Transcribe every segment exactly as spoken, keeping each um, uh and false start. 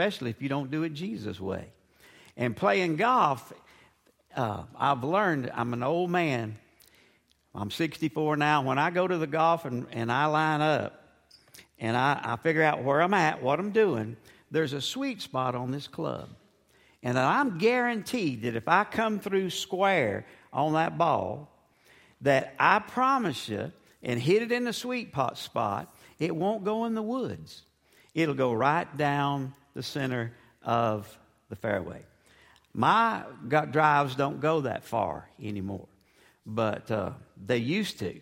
especially if you don't do it Jesus' way. And playing golf, uh, I've learned, I'm an old man. I'm sixty-four now. When I go to the golf and, and I line up and I, I figure out where I'm at, what I'm doing, there's a sweet spot on this club. And I'm guaranteed that if I come through square on that ball, that I promise you, and hit it in the sweet pot spot, it won't go in the woods. It'll go right down the center of the fairway. My got drives don't go that far anymore, but uh, they used to.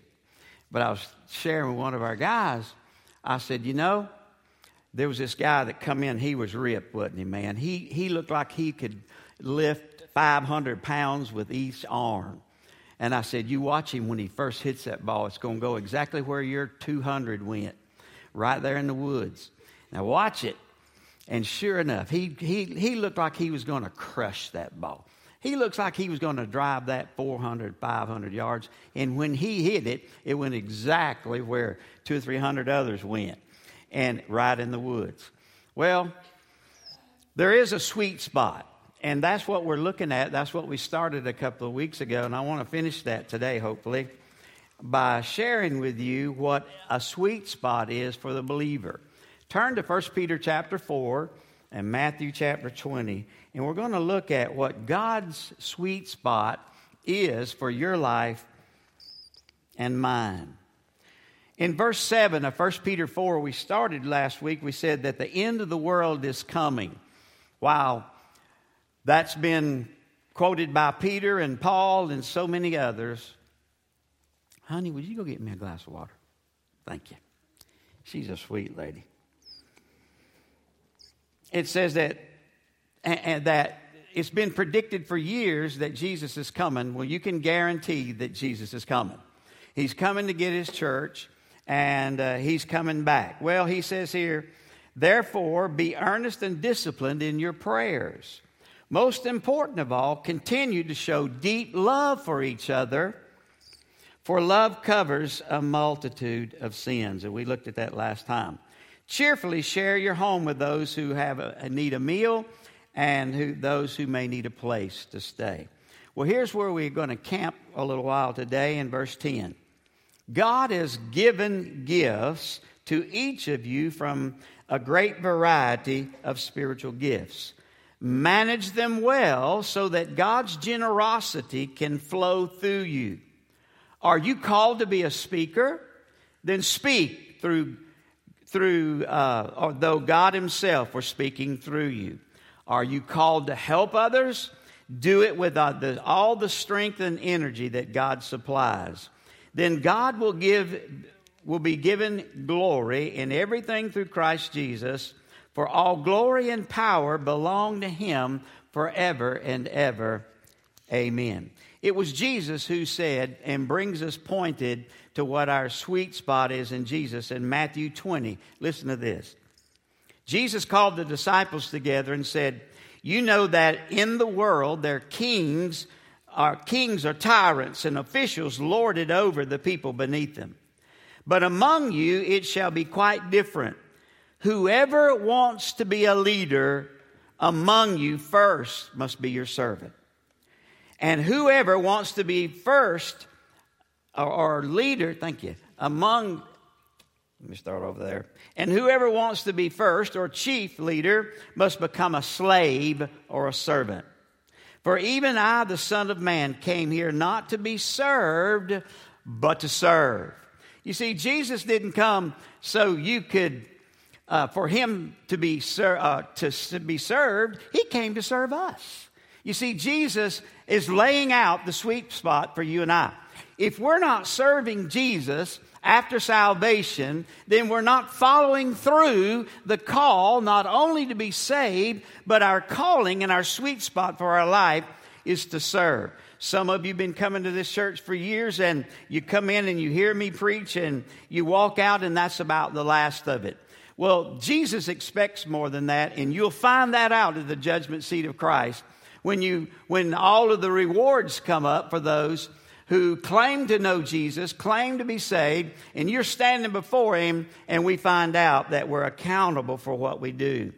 But I was sharing with one of our guys. I said, you know, there was this guy that come in. He was ripped, wasn't he, man? He he looked like he could lift five hundred pounds with each arm. And I said, you watch him when he first hits that ball. It's going to go exactly where your two hundred went, right there in the woods. Now watch it. And sure enough, he he he looked like he was going to crush that ball. He looks like he was going to drive that four hundred, five hundred yards. And when he hit it, it went exactly where two or three hundred others went, and right in the woods. Well, there is a sweet spot. And that's what we're looking at. That's what we started a couple of weeks ago. And I want to finish that today, hopefully, by sharing with you what a sweet spot is for the believer. Turn to First Peter chapter four and Matthew chapter twenty. And we're going to look at what God's sweet spot is for your life and mine. In verse seven of First Peter four, we started last week. We said that the end of the world is coming. Wow. That's been quoted by Peter and Paul and so many others. Honey, would you go get me a glass of water? Thank you. She's a sweet lady. It says that, and that it's been predicted for years that Jesus is coming. Well, you can guarantee that Jesus is coming. He's coming to get his church, and uh, he's coming back. Well, he says here, therefore, be earnest and disciplined in your prayers. Most important of all, continue to show deep love for each other, for love covers a multitude of sins. And we looked at that last time. Cheerfully share your home with those who have a, need a meal and who, those who may need a place to stay. Well, here's where we're going to camp a little while today in verse ten. God has given gifts to each of you from a great variety of spiritual gifts. Manage them well so that God's generosity can flow through you. Are you called to be a speaker? Then speak through, through uh, or though God himself were speaking through you. Are you called to help others? Do it with uh, the, all the strength and energy that God supplies. Then God will give, will be given glory in everything through Christ Jesus. For all glory and power belong to him forever and ever. Amen. It was Jesus who said and brings us pointed to what our sweet spot is in Jesus in Matthew twenty. Listen to this. Jesus called the disciples together and said, you know that in the world their kings are kings are tyrants and officials lorded over the people beneath them. But among you it shall be quite different. Whoever wants to be a leader among you first must be your servant. And whoever wants to be first or, or leader, thank you, among, let me start over there. And whoever wants to be first or chief leader must become a slave or a servant. For even I, the Son of Man, came here not to be served, but to serve. You see, Jesus didn't come so you could Uh, for him to be ser- uh, to, to be served, he came to serve us. You see, Jesus is laying out the sweet spot for you and I. If we're not serving Jesus after salvation, then we're not following through the call not only to be saved, but our calling and our sweet spot for our life is to serve. Some of you have been coming to this church for years, and you come in and you hear me preach, and you walk out, and that's about the last of it. Well, Jesus expects more than that, and you'll find that out at the judgment seat of Christ when you when all of the rewards come up for those who claim to know Jesus, claim to be saved, and you're standing before him, and we find out that we're accountable for what we do.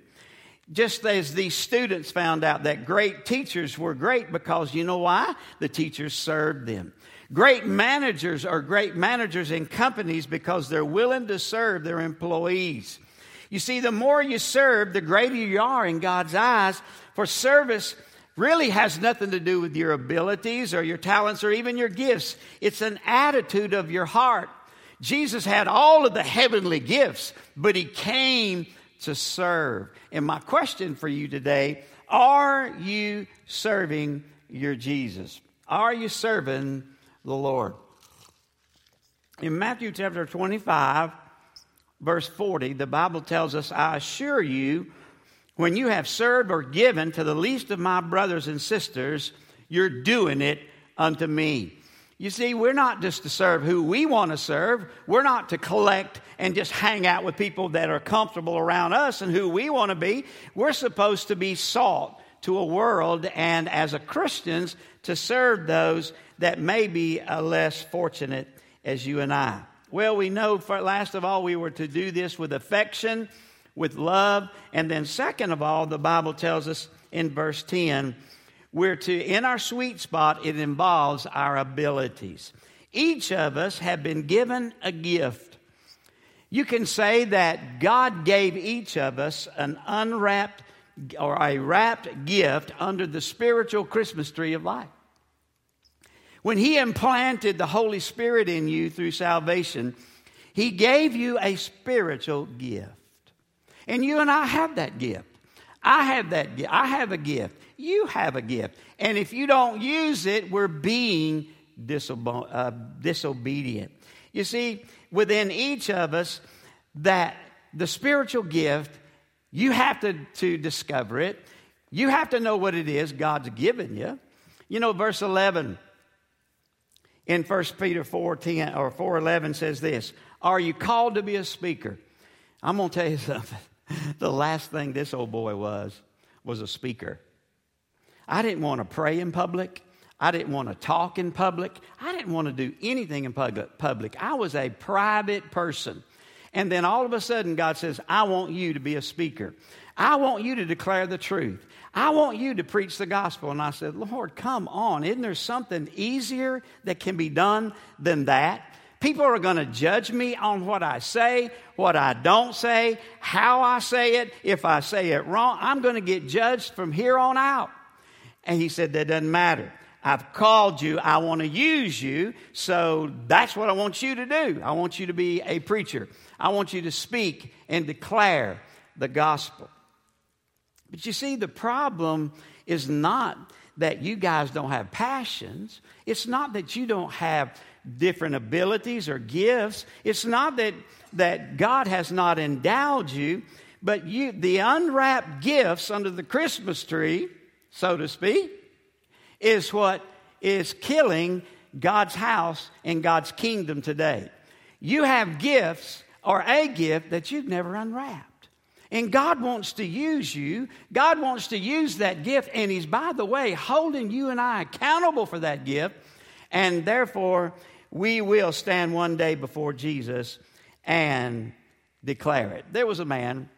Just as these students found out that great teachers were great because you know why? The teachers served them. Great managers are great managers in companies because they're willing to serve their employees. You see, the more you serve, the greater you are in God's eyes. For service really has nothing to do with your abilities or your talents or even your gifts. It's an attitude of your heart. Jesus had all of the heavenly gifts, but he came to serve. And my question for you today, are you serving your Jesus? Are you serving the Lord? In Matthew chapter twenty-five, verse forty, the Bible tells us, I assure you, when you have served or given to the least of my brothers and sisters, you're doing it unto me. You see, we're not just to serve who we want to serve. We're not to collect and just hang out with people that are comfortable around us and who we want to be. We're supposed to be salt to a world and as a Christians to serve those that may be less fortunate as you and I. Well, we know for last of all we were to do this with affection, with love, and then second of all, the Bible tells us in verse ten, we're to, in our sweet spot, it involves our abilities. Each of us have been given a gift. You can say that God gave each of us an unwrapped or a wrapped gift under the spiritual Christmas tree of life. When he implanted the Holy Spirit in you through salvation, he gave you a spiritual gift. And you and I have that gift. I have that gift. I have a gift. You have a gift. And if you don't use it, we're being disobe- uh, disobedient. You see, within each of us, that the spiritual gift, you have to, to discover it. You have to know what it is God's given you. You know, verse eleven in First Peter four ten or four eleven says this, are you called to be a speaker? I'm going to tell you something. The last thing this old boy was, was a speaker. I didn't want to pray in public. I didn't want to talk in public. I didn't want to do anything in public. I was a private person. And then all of a sudden, God says, I want you to be a speaker. I want you to declare the truth. I want you to preach the gospel. And I said, Lord, come on. Isn't there something easier that can be done than that? People are going to judge me on what I say, what I don't say, how I say it. If I say it wrong, I'm going to get judged from here on out. And he said, that doesn't matter. I've called you. I want to use you. So that's what I want you to do. I want you to be a preacher. I want you to speak and declare the gospel. But you see, the problem is not that you guys don't have passions. It's not that you don't have different abilities or gifts. It's not that, that God has not endowed you, but you, the unwrapped gifts under the Christmas tree, so to speak, is what is killing God's house and God's kingdom today. You have gifts or a gift that you've never unwrapped. And God wants to use you. God wants to use that gift. And he's, by the way, holding you and I accountable for that gift. And therefore, we will stand one day before Jesus and declare it. There was a man,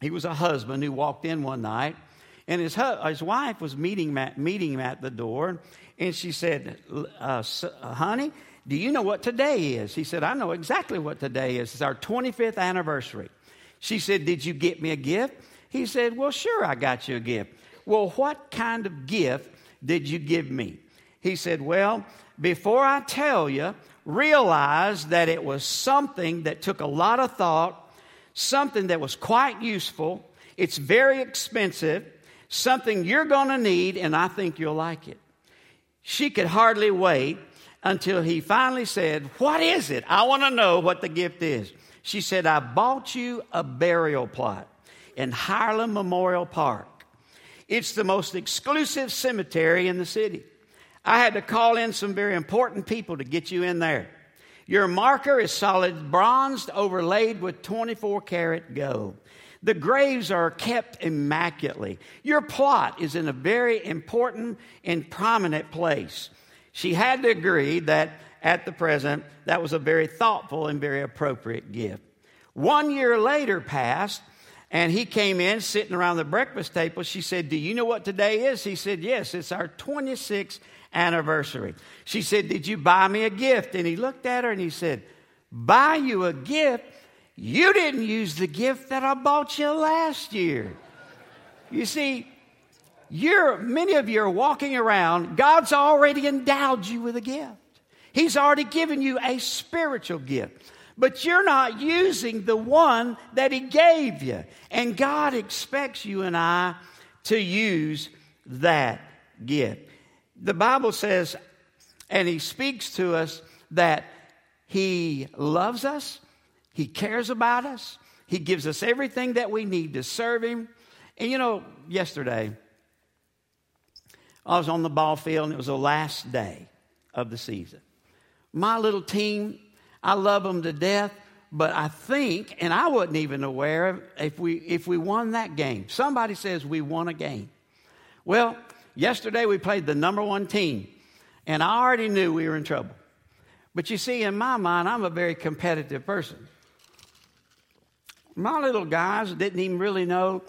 he was a husband who walked in one night. And his his wife was meeting him, at, meeting him at the door, and she said, uh, honey, do you know what today is? He said, I know exactly what today is. It's our twenty-fifth anniversary. She said, did you get me a gift? He said, well, sure, I got you a gift. Well, what kind of gift did you give me? He said, well, before I tell you, realize that it was something that took a lot of thought, something that was quite useful. It's very expensive. Something you're going to need, and I think you'll like it. She could hardly wait until he finally said, what is it? I want to know what the gift is. She said, I bought you a burial plot in Highland Memorial Park. It's the most exclusive cemetery in the city. I had to call in some very important people to get you in there. Your marker is solid bronze overlaid with twenty-four karat gold. The graves are kept immaculately. Your plot is in a very important and prominent place. She had to agree that at the present, that was a very thoughtful and very appropriate gift. One year later passed, And he came in, sitting around the breakfast table. She said, do you know what today is? He said, yes, it's our twenty-sixth anniversary. She said, did you buy me a gift? And he looked at her and he said, buy you a gift? You didn't use the gift that I bought you last year. You see, you're, many of you are walking around. God's already endowed you with a gift. He's already given you a spiritual gift. But you're not using the one that he gave you. And God expects you and I to use that gift. The Bible says, and he speaks to us, that he loves us. He cares about us. He gives us everything that we need to serve him. And you know, yesterday, I was on the ball field, and it was the last day of the season. My little team, I love them to death, but I think, and I wasn't even aware if we if we won that game. Somebody says we won a game. Well, yesterday we played the number one team, and I already knew we were in trouble. But you see, in my mind, I'm a very competitive person. My little guys didn't even really know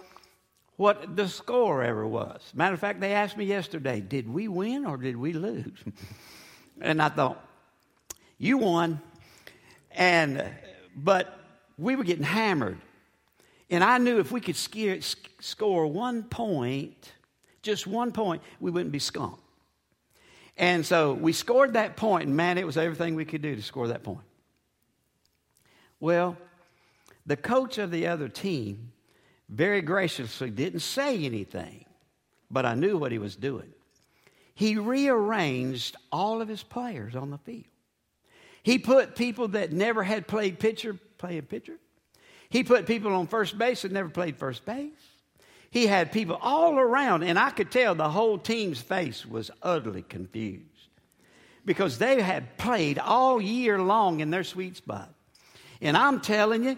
what the score ever was. Matter of fact, they asked me yesterday, did we win or did we lose? And I thought, you won. And but we were getting hammered, and I knew if we could scare, score one point, just one point, we wouldn't be skunked. And so we scored that point, and man, it was everything we could do to score that point. Well, the coach of the other team very graciously didn't say anything, but I knew what he was doing. He rearranged all of his players on the field. He put people that never had played pitcher playing pitcher. He put people on first base that never played first base. He had people all around, and I could tell the whole team's face was utterly confused because they had played all year long in their sweet spot. And I'm telling you,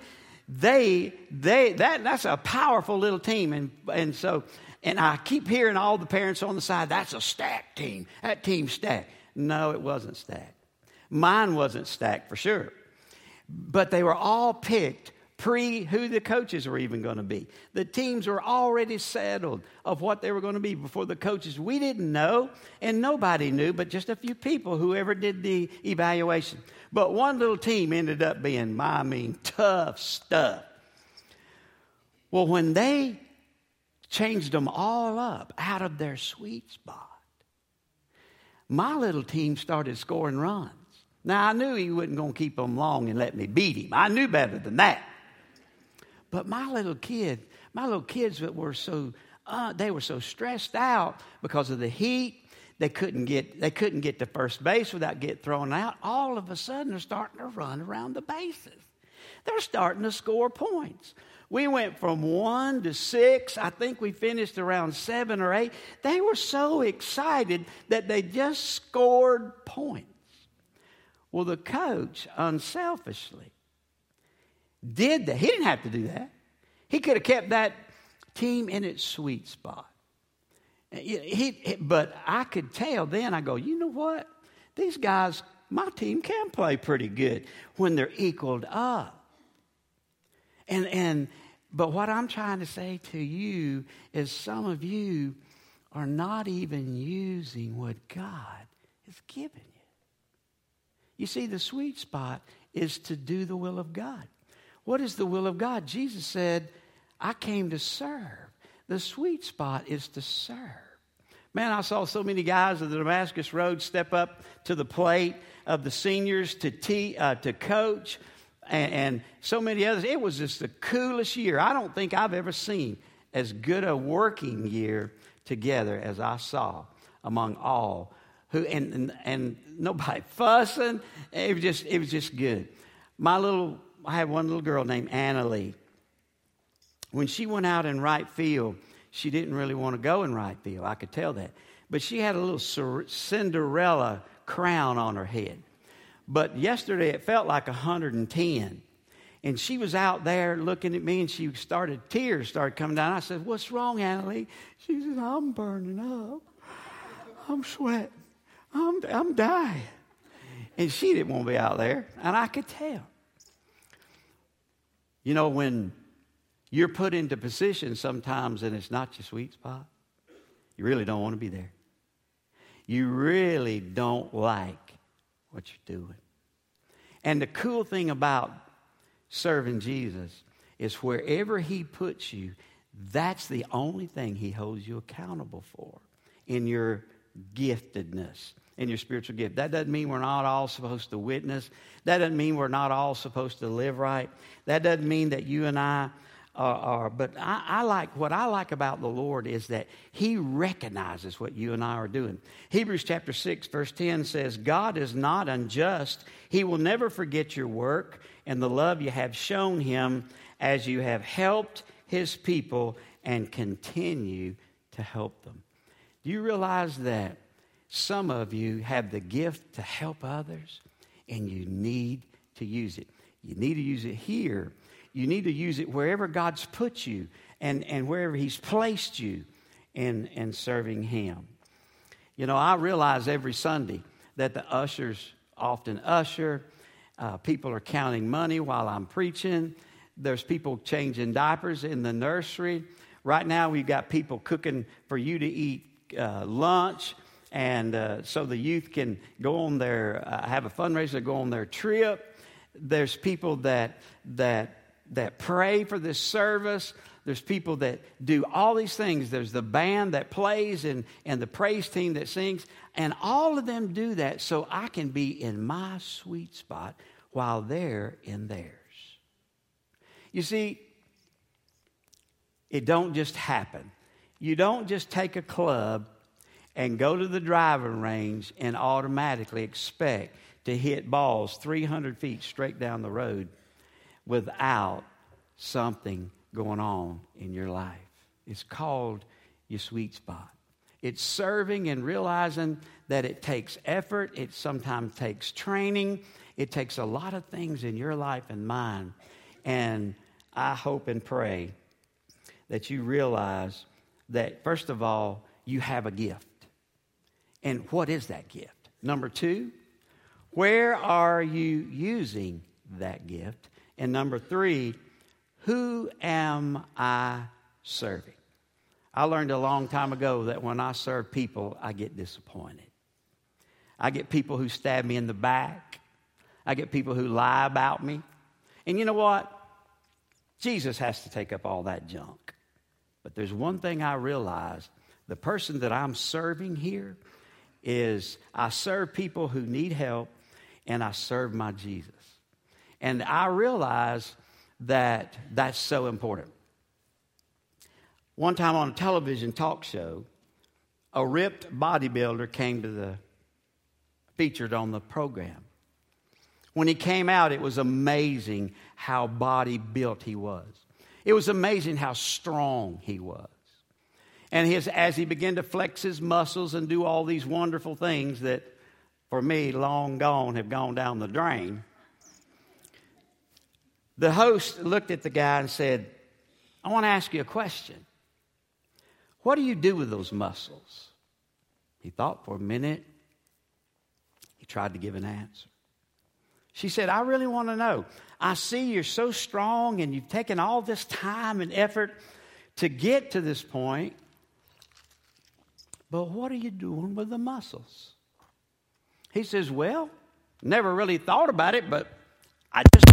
they they that that's a powerful little team, and and so and I keep hearing all the parents on the side, that's a stacked team. That team's stacked. No, it wasn't stacked. Mine wasn't stacked for sure. But they were all picked pre who the coaches were even going to be. The teams were already settled of what they were going to be before the coaches. We didn't know, and nobody knew, but just a few people, whoever did the evaluation. But one little team ended up being, I mean, tough stuff. Well, when they changed them all up out of their sweet spot, my little team started scoring runs. Now, I knew he wasn't going to keep them long and let me beat him. I knew better than that. But my little kid, my little kids were so, uh, they were so stressed out because of the heat. They couldn't get, they couldn't get to first base without getting thrown out. All of a sudden, they're starting to run around the bases. They're starting to score points. We went from one to six. I think we finished around seven or eight. They were so excited that they just scored points. Well, the coach unselfishly did that. He didn't have to do that. He could have kept that team in its sweet spot. He, but I could tell then, I go, you know what? These guys, my team can play pretty good when they're equaled up. And and but what I'm trying to say to you is some of you are not even using what God has given you. You see, the sweet spot is to do the will of God. What is the will of God? Jesus said, I came to serve. The sweet spot is to serve. Man, I saw so many guys on the Damascus Road step up to the plate of the seniors to te- uh, to coach. And, and so many others. It was just the coolest year. I don't think I've ever seen as good a working year together as I saw among all who and and, and nobody fussing. It was just it was just good. My little I had one little girl named Annalee. When she went out in right field, she didn't really want to go in right field. I could tell that, but she had a little Cinderella crown on her head. But yesterday, it felt like one hundred ten. And she was out there looking at me, and she started, tears started coming down. I said, what's wrong, Annalee? She said, I'm burning up. I'm sweating. I'm, I'm dying. And she didn't want to be out there, and I could tell. You know, when You're put into positions sometimes and it's not your sweet spot. You really don't want to be there. You really don't like what you're doing. And the cool thing about serving Jesus is wherever he puts you, that's the only thing he holds you accountable for in your giftedness, in your spiritual gift. That doesn't mean we're not all supposed to witness. That doesn't mean we're not all supposed to live right. That doesn't mean that you and I are. are but I, I like, what I like about the Lord is that he recognizes what you and I are doing. Hebrews chapter six, verse ten says, God is not unjust. He will never forget your work and the love you have shown him as you have helped his people and continue to help them. Do you realize that some of you have the gift to help others and you need to use it? You need to use it here. You need to use it wherever God's put you and, and wherever he's placed you in, in serving him. You know, I realize every Sunday that the ushers often usher. Uh, people are counting money while I'm preaching. There's people changing diapers in the nursery. Right now, we've got people cooking for you to eat uh, lunch, and uh, so the youth can go on their uh, have a fundraiser, go on their trip. There's people that that that pray for this service. There's people that do all these things. There's the band that plays and and the praise team that sings, and all of them do that so I can be in my sweet spot while they're in theirs. You see, it don't just happen. You don't just take a club and go to the driving range and automatically expect to hit balls three hundred feet straight down the road without something going on in your life. It's called your sweet spot. It's serving and realizing that it takes effort. It sometimes takes training. It takes a lot of things in your life and mine. And I hope and pray that you realize that, first of all, you have a gift. And what is that gift? Number two, where are you using that gift? And number three, who am I serving? I learned a long time ago that when I serve people, I get disappointed. I get people who stab me in the back. I get people who lie about me. And you know what? Jesus has to take up all that junk. But there's one thing I realized. The person that I'm serving here is I serve people who need help, and I serve my Jesus. And I realize that that's so important. One time on a television talk show, a ripped bodybuilder came to the featured on the program. When he came out, it was amazing how body-built he was. It was amazing how strong he was. And his, as he began to flex his muscles and do all these wonderful things that, for me, long gone, have gone down the drain, the host looked at the guy and said, I want to ask you a question. What do you do with those muscles? He thought for a minute. He tried to give an answer. She said, I really want to know. I see you're so strong and you've taken all this time and effort to get to this point. But what are you doing with the muscles? He says, well, never really thought about it, but I just...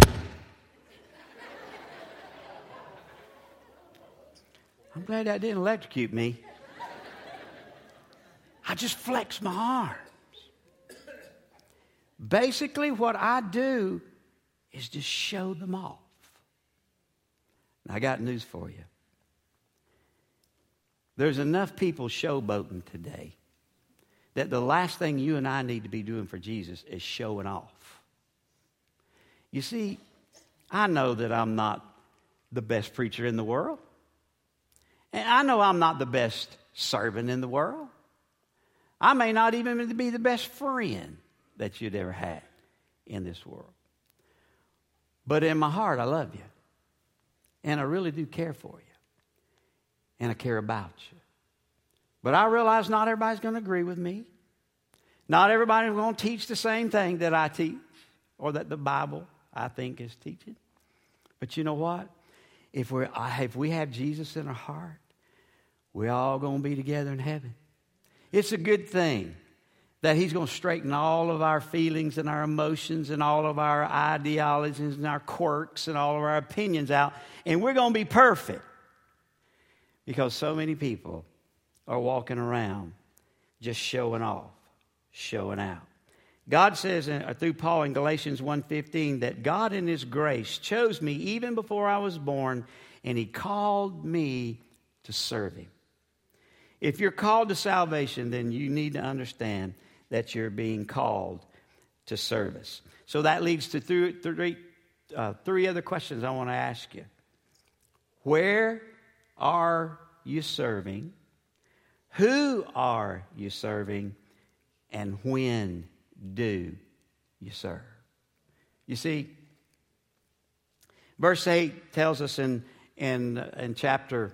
I'm glad that didn't electrocute me. I just flexed my arm. Basically, what I do is just show them off. And I got news for you. There's enough people showboating today that the last thing you and I need to be doing for Jesus is showing off. You see, I know that I'm not the best preacher in the world. And I know I'm not the best servant in the world. I may not even be the best friend that you'd ever had in this world. But in my heart, I love you. And I really do care for you. And I care about you. But I realize not everybody's going to agree with me. Not everybody's going to teach the same thing that I teach or that the Bible, I think, is teaching. But you know what? If we if we have Jesus in our heart, we're all going to be together in heaven. It's a good thing that he's going to straighten all of our feelings and our emotions and all of our ideologies and our quirks and all of our opinions out, and we're going to be perfect. Because so many people are walking around just showing off, showing out. God says through Paul in Galatians one fifteen that God in his grace chose me even before I was born, and he called me to serve him. If you're called to salvation, then you need to understand that you're being called to service. So that leads to three, three, uh, three other questions I want to ask you. Where are you serving? Who are you serving? And when do you serve? You see, verse eight tells us in, in, in chapter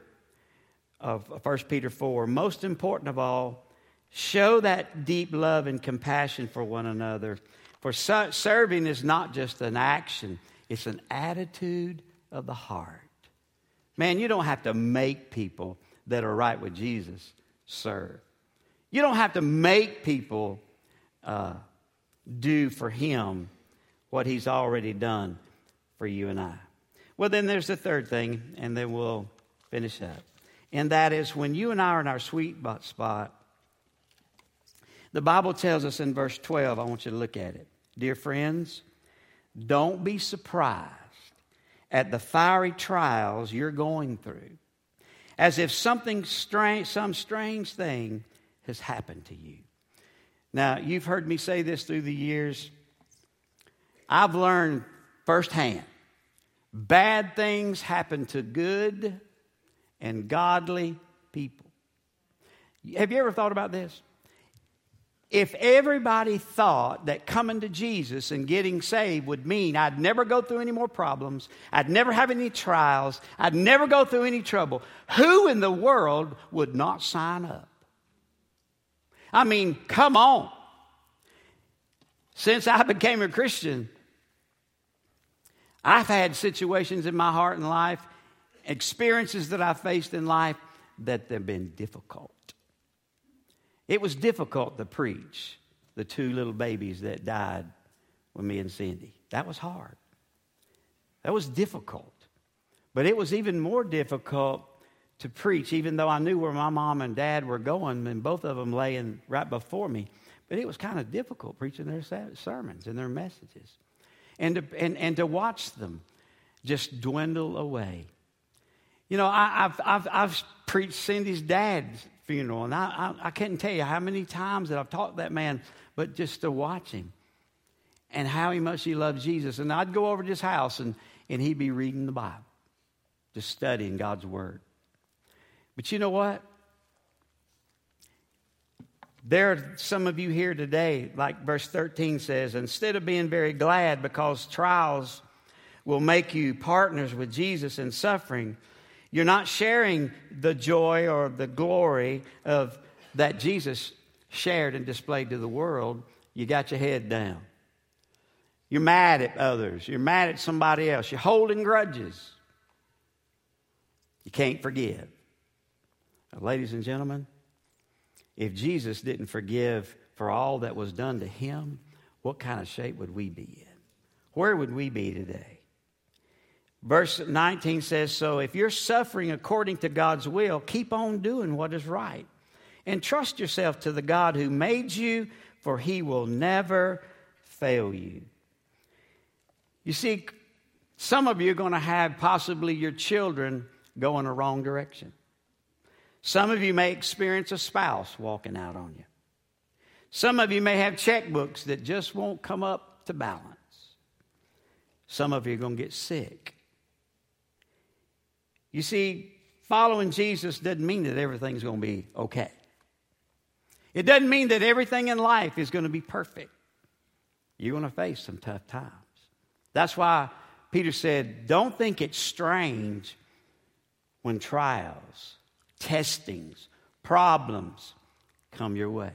of First Peter four, most important of all, show that deep love and compassion for one another. For su- serving is not just an action, it's an attitude of the heart. Man, you don't have to make people that are right with Jesus serve. You don't have to make people uh, do for him what he's already done for you and I. Well, then there's the third thing, and then we'll finish up. And that is when you and I are in our sweet spot, the Bible tells us in verse twelve, I want you to look at it. Dear friends, don't be surprised at the fiery trials you're going through, as if something strange, some strange thing has happened to you. Now, you've heard me say this through the years. I've learned firsthand, bad things happen to good and godly people. Have you ever thought about this? If everybody thought that coming to Jesus and getting saved would mean I'd never go through any more problems, I'd never have any trials, I'd never go through any trouble, who in the world would not sign up? I mean, come on. Since I became a Christian, I've had situations in my heart and life, experiences that I faced in life that have been difficult. It was difficult to preach the two little babies that died with me and Cindy. That was hard. That was difficult. But it was even more difficult to preach, even though I knew where my mom and dad were going, and both of them laying right before me. But it was kind of difficult preaching their sermons and their messages. And to, and, and to watch them just dwindle away. You know, I, I've, I've, I've preached Cindy's dad's funeral, and I, I, I can't tell you how many times that I've taught that man, but just to watch him and how much he loved Jesus. And I'd go over to his house, and, and he'd be reading the Bible, just studying God's Word. But you know what? There are some of you here today, like verse thirteen says, instead of being very glad because trials will make you partners with Jesus in suffering, you're not sharing the joy or the glory of that Jesus shared and displayed to the world. You got your head down. You're mad at others. You're mad at somebody else. You're holding grudges. You can't forgive. Now, ladies and gentlemen, if Jesus didn't forgive for all that was done to him, what kind of shape would we be in? Where would we be today? Verse nineteen says, so if you're suffering according to God's will, keep on doing what is right. And trust yourself to the God who made you, for he will never fail you. You see, some of you are going to have possibly your children go in a wrong direction. Some of you may experience a spouse walking out on you. Some of you may have checkbooks that just won't come up to balance. Some of you are going to get sick. You see, following Jesus doesn't mean that everything's going to be okay. It doesn't mean that everything in life is going to be perfect. You're going to face some tough times. That's why Peter said, don't think it's strange when trials, testings, problems come your way.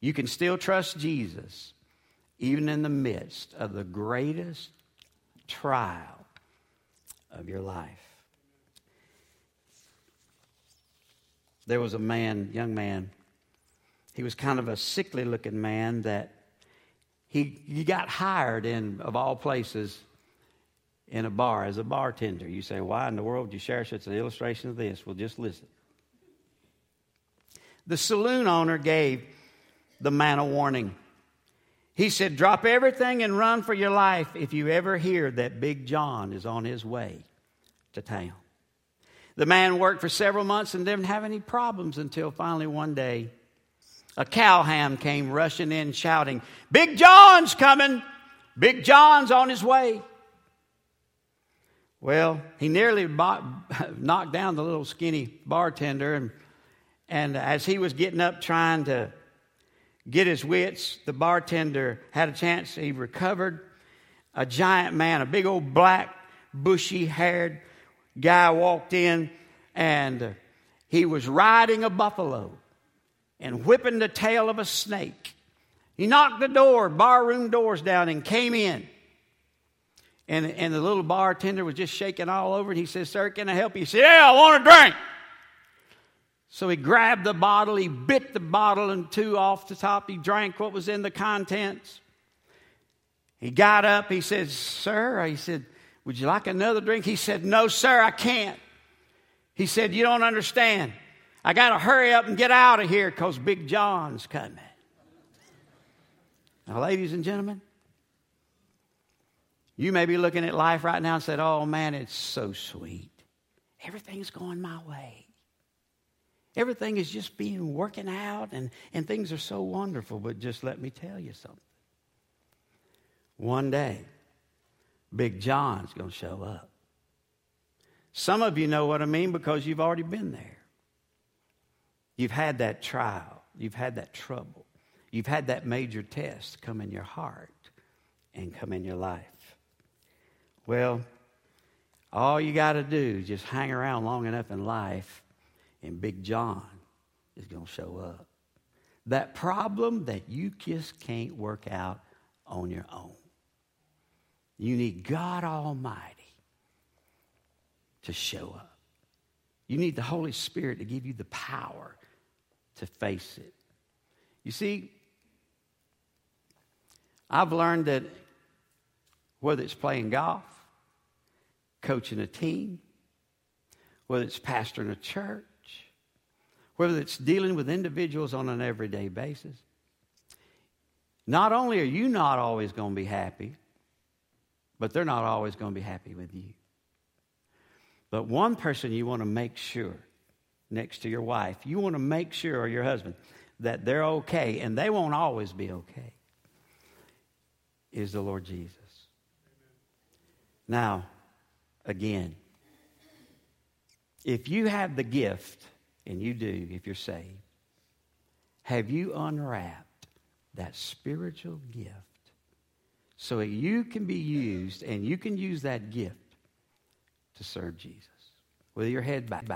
You can still trust Jesus even in the midst of the greatest trial of your life. There was a man, young man. He was kind of a sickly looking man that he, he got hired in, of all places, in a bar as a bartender. You say, why in the world would you share such an illustration of this? Well, just listen. The saloon owner gave the man a warning. He said, drop everything and run for your life if you ever hear that Big John is on his way to town. The man worked for several months and didn't have any problems until finally one day a cowhand came rushing in shouting, Big John's coming! Big John's on his way! Well, he nearly bought, knocked down the little skinny bartender, and, and as he was getting up trying to get his wits, the bartender had a chance. He recovered. A giant man, a big old black, bushy-haired guy walked in, and he was riding a buffalo and whipping the tail of a snake. He knocked the door, barroom doors down, and came in. And, and the little bartender was just shaking all over, and he said, sir, can I help you? He said, yeah, I want a drink. So he grabbed the bottle, he bit the bottle in two off the top. He drank what was in the contents. He got up, he said, sir, he said, would you like another drink? He said, no, sir, I can't. He said, you don't understand. I got to hurry up and get out of here because Big John's coming. Now, ladies and gentlemen, you may be looking at life right now and said, oh, man, it's so sweet. Everything's going my way. Everything is just being working out, and, and things are so wonderful. But just let me tell you something. One day, Big John's going to show up. Some of you know what I mean because you've already been there. You've had that trial. You've had that trouble. You've had that major test come in your heart and come in your life. Well, all you got to do is just hang around long enough in life, and Big John is going to show up. That problem that you just can't work out on your own. You need God Almighty to show up. You need the Holy Spirit to give you the power to face it. You see, I've learned that whether it's playing golf, coaching a team, whether it's pastoring a church, whether it's dealing with individuals on an everyday basis, not only are you not always going to be happy, but they're not always going to be happy with you. But one person you want to make sure, next to your wife, you want to make sure, or your husband, that they're okay, and they won't always be okay, is the Lord Jesus. Now, again, if you have the gift, and you do, if you're saved, have you unwrapped that spiritual gift so that you can be used, and you can use that gift to serve Jesus? With your head bowed.